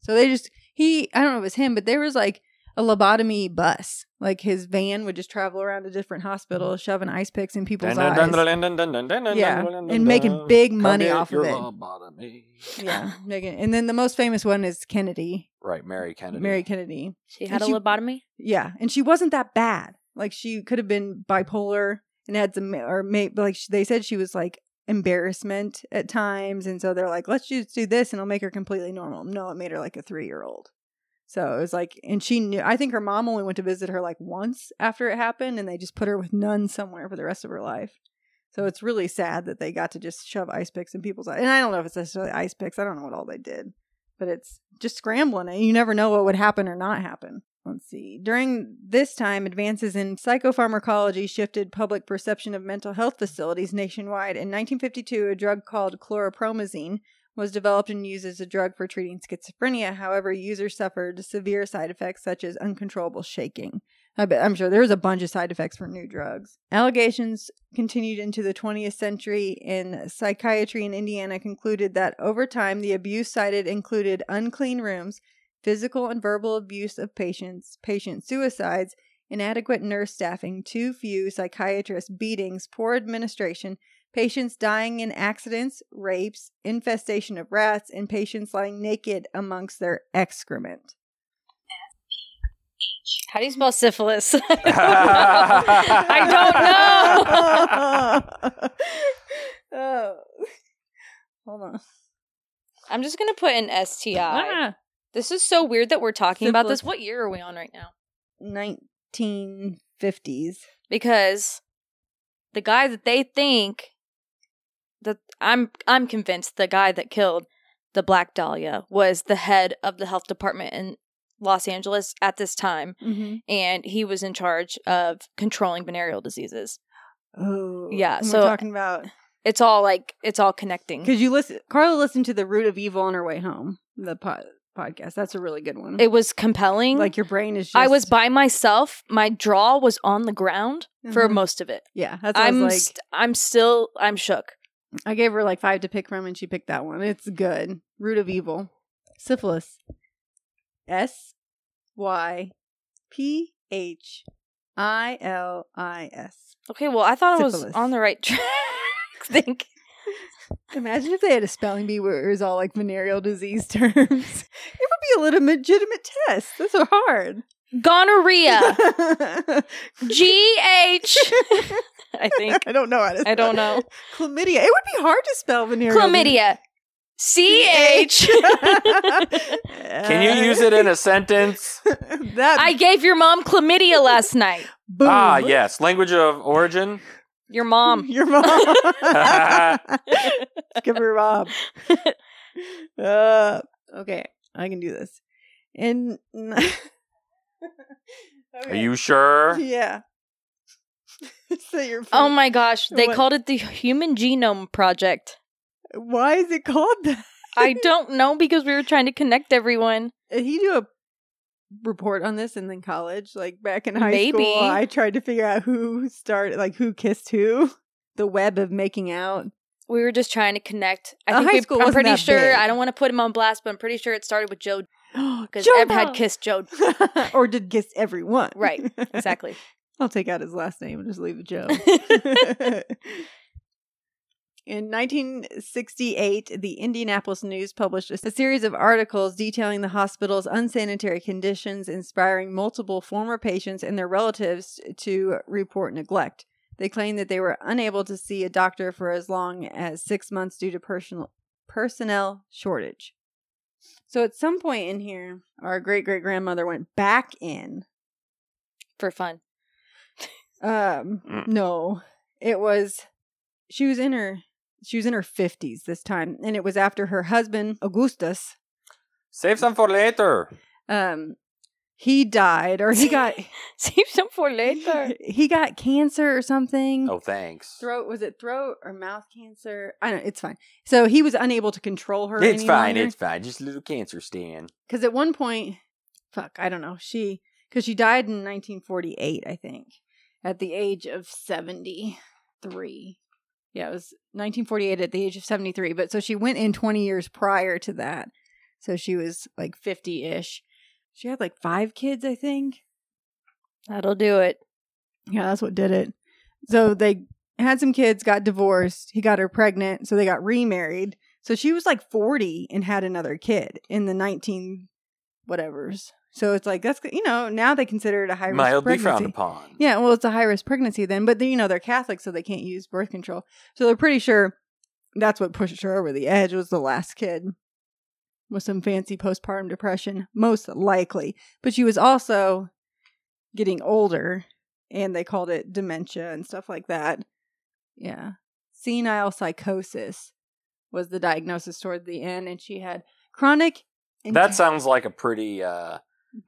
So they just, I don't know if it was him, but there was like a lobotomy bus. Like his van would just travel around to different hospitals, shoving ice picks in people's eyes. Yeah, and making big money off of it. Lobotomy. Yeah, and then the most famous one is Kennedy. Right, Mary Kennedy. She had a lobotomy? Yeah, and she wasn't that bad. Like she could have been bipolar and had some, or maybe like they said she was like, embarrassment at times, and so they're like, let's just do this and it'll make her completely normal. No, it made her like a 3-year-old. So it was like, and she knew, I think her mom only went to visit her like once after it happened, and they just put her with nuns somewhere for the rest of her life. So it's really sad that they got to just shove ice picks in people's eyes. And I don't know if it's necessarily ice picks, I don't know what all they did, but it's just scrambling and you never know what would happen or not happen. Let's see. During this time, advances in psychopharmacology shifted public perception of mental health facilities nationwide. In 1952, a drug called chlorpromazine was developed and used as a drug for treating schizophrenia. However, users suffered severe side effects such as uncontrollable shaking. I'm sure there was a bunch of side effects for new drugs. Allegations continued into the 20th century, and psychiatry in Indiana concluded that over time, the abuse cited included unclean rooms, physical and verbal abuse of patients, patient suicides, inadequate nurse staffing, too few psychiatrists, beatings, poor administration, patients dying in accidents, rapes, infestation of rats, and patients lying naked amongst their excrement. How do you spell syphilis? I don't know. Oh. Hold on. I'm just going to put an STI. Ah. This is so weird that we're talking syphilis. About this. What year are we on right now? 1950s. Because the guy that they think that I'm convinced the guy that killed the Black Dahlia was the head of the health department in Los Angeles at this time, mm-hmm. and he was in charge of controlling venereal diseases. Oh, yeah. So we're talking about it's all connecting. Because Carla listened to The Root of Evil on her way home, the podcast. That's a really good one. It was compelling. Like your brain is. I was by myself. My jaw was on the ground mm-hmm. for most of it. Yeah, that's what I was like. I'm shook. I gave her like 5 to pick from, and she picked that one. It's good. Root of Evil, syphilis. SYPHILIS. Okay, well, I thought syphilis. I was on the right track. Think. Imagine if they had a spelling bee where it was all like venereal disease terms. It would be a legitimate test. Those are hard. Gonorrhea. G-H. I think. I don't know how to spell. I don't know. Chlamydia. It would be hard to spell venereal. Chlamydia. C-H. Can you use it in a sentence? I gave your mom chlamydia last night. Boom. Ah, yes. Language of origin? Your mom. Your mom. Give her mom. Okay, I can do this. And okay. Are you sure? Yeah. So you're oh my gosh. They called it the Human Genome Project. Why is it called that? I don't know, because we were trying to connect everyone. Did he do a report on this and then college? Like back in high school, I tried to figure out who started, like who kissed who. The web of making out. We were just trying to connect. I'm pretty sure, I don't want to put him on blast, but I'm pretty sure it started with Joe. Because Eb had kissed Joe. Or did kiss everyone. Right, exactly. I'll take out his last name and just leave it Joe. In 1968, the Indianapolis News published a series of articles detailing the hospital's unsanitary conditions, inspiring multiple former patients and their relatives to report neglect. They claimed that they were unable to see a doctor for as long as 6 months due to personnel shortage. So at some point in here, our great-great-grandmother went back in. For fun. No. It was... She was in her 50s this time, and it was after her husband, Augustus. Save some for later. He died, or he got... Save some for later. He got cancer or something. Oh, thanks. Was it throat or mouth cancer? I don't know. It's fine. So he was unable to control her anymore. It's fine. Just a little cancer stand. Because at one point... Fuck, I don't know. Because she died in 1948, I think, at the age of 73. Yeah, it was 1948 at the age of 73. But so she went in 20 years prior to that. So she was like 50-ish. She had like 5 kids, I think. That'll do it. Yeah, that's what did it. So they had some kids, got divorced. He got her pregnant. So they got remarried. So she was like 40 and had another kid in the 19-whatevers. So it's like, that's, you know, now they consider it a high-risk pregnancy. Mildly frowned upon. Yeah, well, it's a high-risk pregnancy then. But, you know, they're Catholic, so they can't use birth control. So they're pretty sure that's what pushed her over the edge, was the last kid with some fancy postpartum depression, most likely. But she was also getting older, and they called it dementia and stuff like that. Yeah. Senile psychosis was the diagnosis toward the end, and she had chronic... That sounds like a pretty...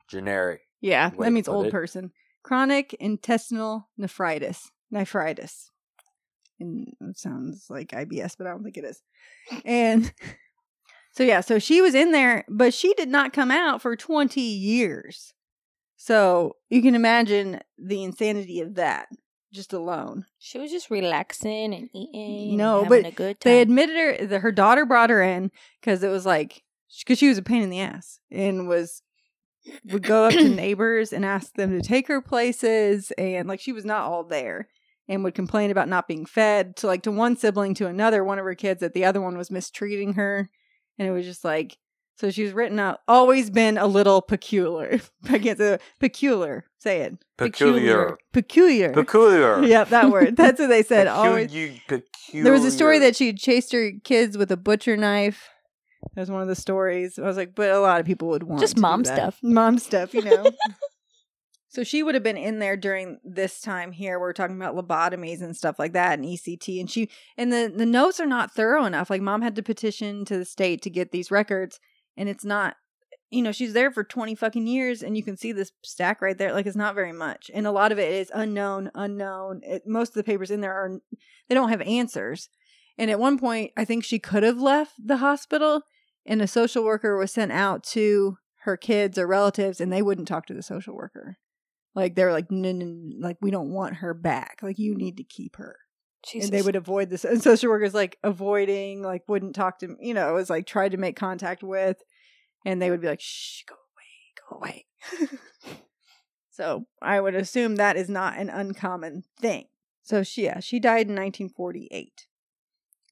generic. Yeah, that means old person. Chronic intestinal nephritis. And it sounds like IBS, but I don't think it is. And So yeah, so she was in there, but she did not come out for 20 years. So you can imagine the insanity of that just alone. She was just relaxing and eating. No, and having a good time. They admitted her, her daughter brought her in because it was like, because she was a pain in the ass and would go up to neighbors and ask them to take her places. And like, she was not all there and would complain about not being fed to like to one sibling, to another, one of her kids that the other one was mistreating her. And it was just like, so she was written out, always been a little peculiar. Peculiar. Say it. Peculiar. Peculiar. Peculiar. Yeah, that word. That's what they said. Always. Peculiar. There was a story that she chased her kids with a butcher knife. That was one of the stories. I was like, but a lot of people would want just mom stuff. Mom stuff, you know. So she would have been in there during this time here. We're talking about lobotomies and stuff like that and ECT. And the notes are not thorough enough. Like, mom had to petition to the state to get these records. And it's not, you know, she's there for 20 fucking years. And you can see this stack right there. Like, it's not very much. And a lot of it is unknown. Most of the papers in there are, they don't have answers. And at one point, I think she could have left the hospital. And a social worker was sent out to her kids or relatives. And they wouldn't talk to the social worker. Like, they were like, no, like, we don't want her back. Like, you need to keep her. Jesus. And they would avoid this. And social workers, like, avoiding, like, wouldn't talk to, you know, it was like, tried to make contact with. And they would be like, shh, go away, go away. So I would assume that is not an uncommon thing. So she died in 1948.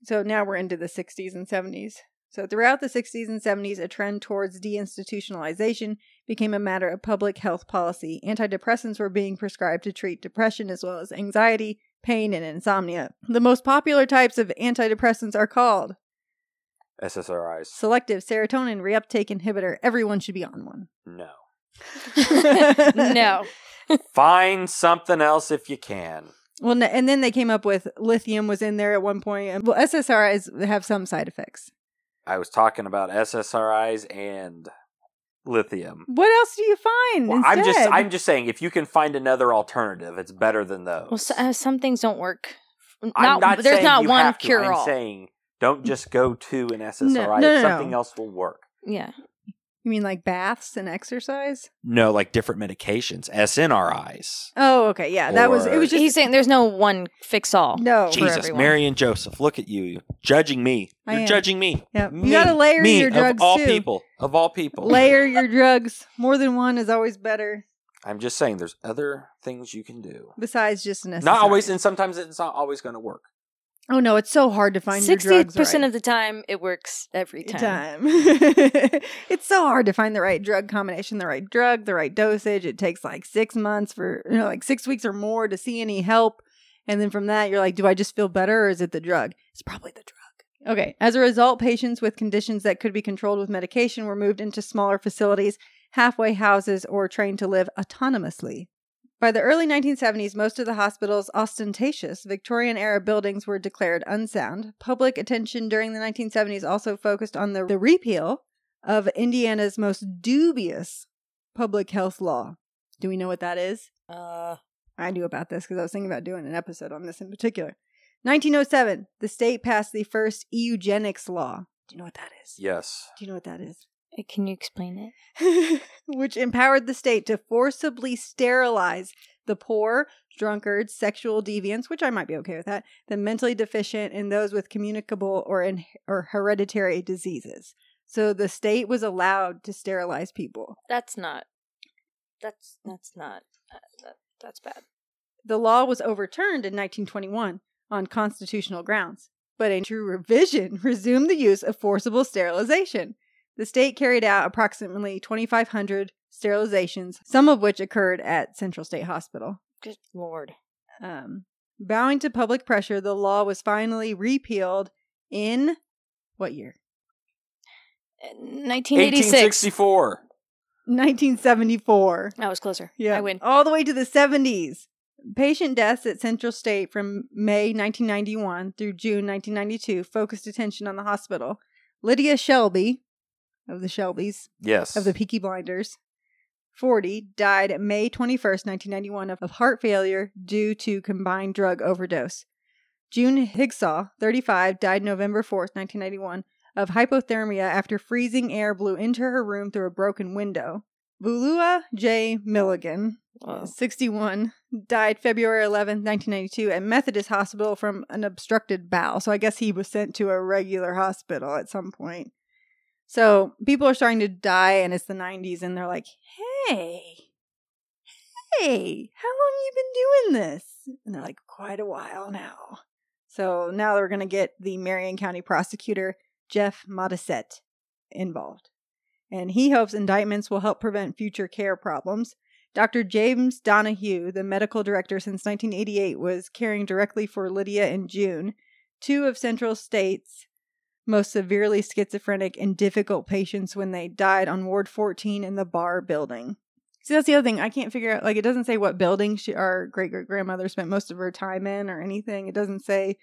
So now we're into the 60s and 70s. So throughout the 60s and 70s, a trend towards deinstitutionalization became a matter of public health policy. Antidepressants were being prescribed to treat depression as well as anxiety, pain, and insomnia. The most popular types of antidepressants are called SSRIs. Selective serotonin reuptake inhibitor. Everyone should be on one. No. No. Find something else if you can. Well, and then they came up with lithium was in there at one point. Well, SSRIs have some side effects. I was talking about SSRIs and lithium. What else do you find? Well, I'm just saying, if you can find another alternative, it's better than those. Well, so, some things don't work. I'm not there's not one cure all. I'm saying don't just go to an SSRI. No, something else will work. Yeah. You mean like baths and exercise? No, like different medications, SNRIs. Oh, okay, yeah, it was just. He's saying there's no one fix all. No, Jesus, Mary and Joseph, look at you judging me. You're judging me. Yep. You gotta layer your drugs of all too. People, of all people, layer your drugs. More than one is always better. I'm just saying, there's other things you can do besides just an SSRI. Not always, and sometimes it's not always going to work. Oh, no, it's so hard to find your drugs right. 60% of the time, it works every time. It's so hard to find the right drug combination, the right drug, the right dosage. It takes like 6 months for, you know, like 6 weeks or more to see any help. And then from that, you're like, do I just feel better or is it the drug? It's probably the drug. Okay. As a result, patients with conditions that could be controlled with medication were moved into smaller facilities, halfway houses, or trained to live autonomously. By the early 1970s, most of the hospital's ostentatious Victorian-era buildings were declared unsound. Public attention during the 1970s also focused on the repeal of Indiana's most dubious public health law. Do we know what that is? I knew about this because I was thinking about doing an episode on this in particular. 1907, the state passed the first eugenics law. Do you know what that is? Yes. Do you know what that is? Can you explain it? Which empowered the state to forcibly sterilize the poor, drunkards, sexual deviants, which I might be okay with that, the mentally deficient, and those with communicable or hereditary diseases. So the state was allowed to sterilize people. That's bad. The law was overturned in 1921 on constitutional grounds, but a true revision resumed the use of forcible sterilization. The state carried out approximately 2,500 sterilizations, some of which occurred at Central State Hospital. Good Lord. Bowing to public pressure, the law was finally repealed in what year? 1986. 1864. 1974. I was closer. Yeah. I win. All the way to the 70s. Patient deaths at Central State from May 1991 through June 1992 focused attention on the hospital. Lydia Shelby. Of the Shelbys. Yes. Of the Peaky Blinders. 40, died May 21st, 1991 of heart failure due to combined drug overdose. June Higsaw, 35, died November 4th, 1991 of hypothermia after freezing air blew into her room through a broken window. Vulua J. Milligan, 61, died February 11th, 1992 at Methodist Hospital from an obstructed bowel. So I guess he was sent to a regular hospital at some point. So people are starting to die and it's the 90s and they're like, hey, how long have you been doing this? And they're like, quite a while now. So now they're going to get the Marion County prosecutor, Jeff Modisette, involved. And he hopes indictments will help prevent future care problems. Dr. James Donahue, the medical director since 1988, was caring directly for Lydia and June, two of Central State's most severely schizophrenic and difficult patients when they died on Ward 14 in the Barr building. See, that's the other thing. I can't figure out, like, it doesn't say what building our great-great-grandmother spent most of her time in or anything. It doesn't say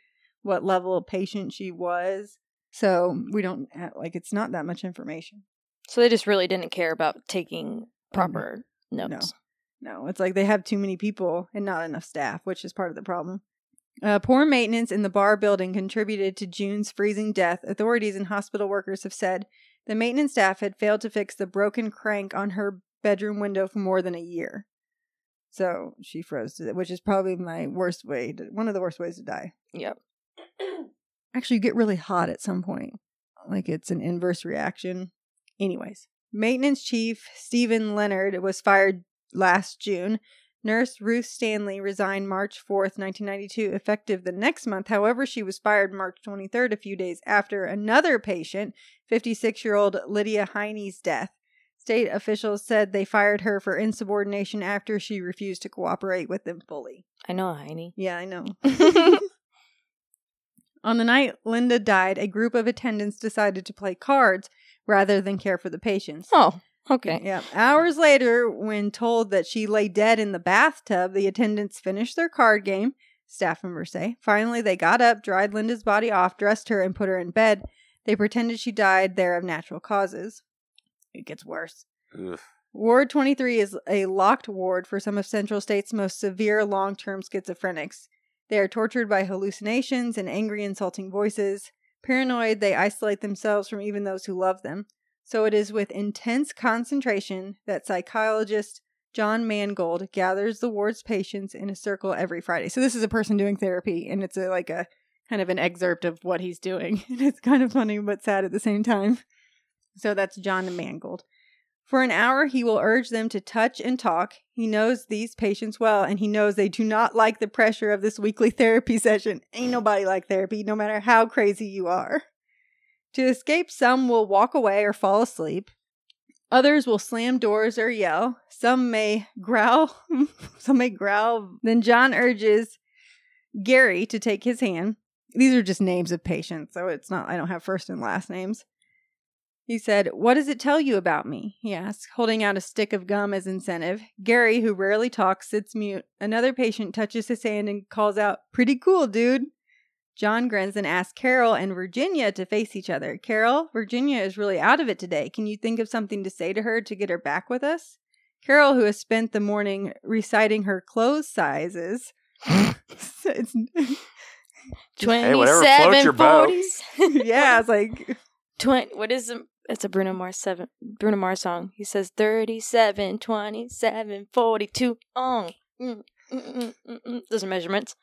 what level of patient she was. So we don't, it's not that much information. So they just really didn't care about taking proper notes. No, it's like they have too many people and not enough staff, which is part of the problem. Poor maintenance in the Barr building contributed to June's freezing death. Authorities and hospital workers have said the maintenance staff had failed to fix the broken crank on her bedroom window for more than a year. So she froze to it, which is probably one of the worst ways to die. Yep. Actually, you get really hot at some point. Like it's an inverse reaction. Anyways, maintenance chief Stephen Leonard was fired last June. Nurse Ruth Stanley resigned March 4th, 1992, effective the next month. However, she was fired March 23rd, a few days after another patient, 56-year-old Lydia Hiney's death. State officials said they fired her for insubordination after she refused to cooperate with them fully. I know, Hiney. Yeah, I know. On the night Linda died, a group of attendants decided to play cards rather than care for the patients. Oh, okay. Yeah. Hours later, when told that she lay dead in the bathtub, the attendants finished their card game, staff members say. Finally, they got up, dried Linda's body off, dressed her, and put her in bed. They pretended she died there of natural causes. It gets worse. Ugh. Ward 23 is a locked ward for some of Central State's most severe long-term schizophrenics. They are tortured by hallucinations and angry, insulting voices. Paranoid, they isolate themselves from even those who love them. So it is with intense concentration that psychologist John Mangold gathers the ward's patients in a circle every Friday. So this is a person doing therapy, and it's a kind of an excerpt of what he's doing. And it's kind of funny but sad at the same time. So that's John Mangold. For an hour, he will urge them to touch and talk. He knows these patients well, and he knows they do not like the pressure of this weekly therapy session. Ain't nobody like therapy, no matter how crazy you are. To escape, some will walk away or fall asleep. Others will slam doors or yell. Some may growl. Then John urges Gary to take his hand. These are just names of patients, so it's not, I don't have first and last names. He said, "What does it tell you about me?" he asked, holding out a stick of gum as incentive. Gary, who rarely talks, sits mute. Another patient touches his hand and calls out, "Pretty cool, dude." John grins and asks Carol and Virginia to face each other. "Carol, Virginia is really out of it today. Can you think of something to say to her to get her back with us?" Carol, who has spent the morning reciting her clothes sizes. 2740s. Yeah, it's like... What is it? It's a Bruno Mars song. He says 37, 27, 42. Those are measurements.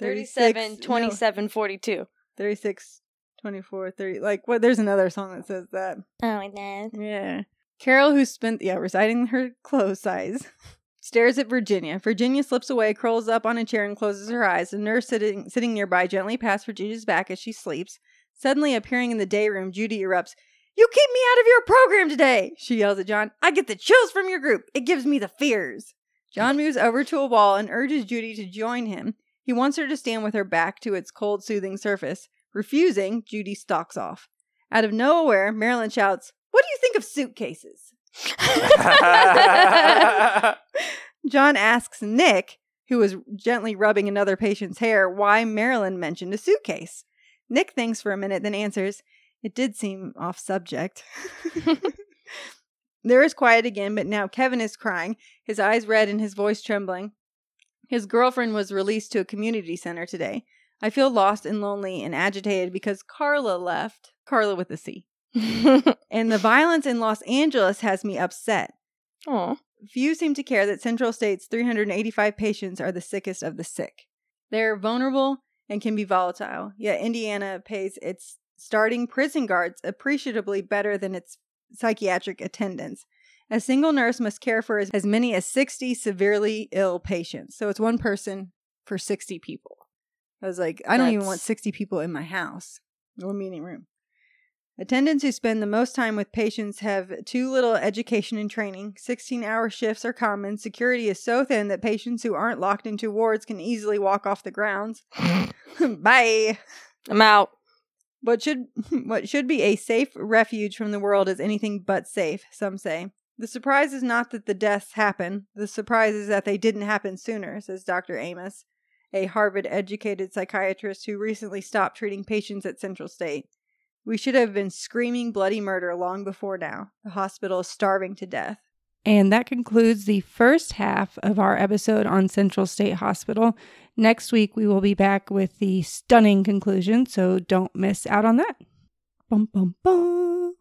37, 27, 42. 36, 24, 30. There's another song that says that. Oh, my God. Yeah. Carol, who spent, reciting her clothes size, stares at Virginia. Virginia slips away, curls up on a chair, and closes her eyes. A nurse sitting nearby gently pats Virginia's back as she sleeps. Suddenly appearing in the day room, Judy erupts. "You keep me out of your program today," she yells at John. "I get the chills from your group. It gives me the fears." John moves over to a wall and urges Judy to join him. He wants her to stand with her back to its cold, soothing surface. Refusing, Judy stalks off. Out of nowhere, Marilyn shouts, "What do you think of suitcases?" John asks Nick, who was gently rubbing another patient's hair, why Marilyn mentioned a suitcase. Nick thinks for a minute, then answers, "It did seem off subject." There is quiet again, but now Kevin is crying, his eyes red and his voice trembling. His girlfriend was released to a community center today. I feel lost and lonely and agitated because Carla left. Carla with a C. And the violence in Los Angeles has me upset. Aw. Few seem to care that Central State's 385 patients are the sickest of the sick. They're vulnerable and can be volatile. Yet Indiana pays its starting prison guards appreciably better than its psychiatric attendants. A single nurse must care for as many as 60 severely ill patients. So it's one person for 60 people. I was like, I don't even want 60 people in my house or meeting room. Attendants who spend the most time with patients have too little education and training. 16-hour shifts are common. Security is so thin that patients who aren't locked into wards can easily walk off the grounds. Bye. I'm out. What should be a safe refuge from the world is anything but safe, some say. The surprise is not that the deaths happen. The surprise is that they didn't happen sooner, says Dr. Amos, a Harvard-educated psychiatrist who recently stopped treating patients at Central State. We should have been screaming bloody murder long before now. The hospital is starving to death. And that concludes the first half of our episode on Central State Hospital. Next week, we will be back with the stunning conclusion, so don't miss out on that. Bum, bum, bum.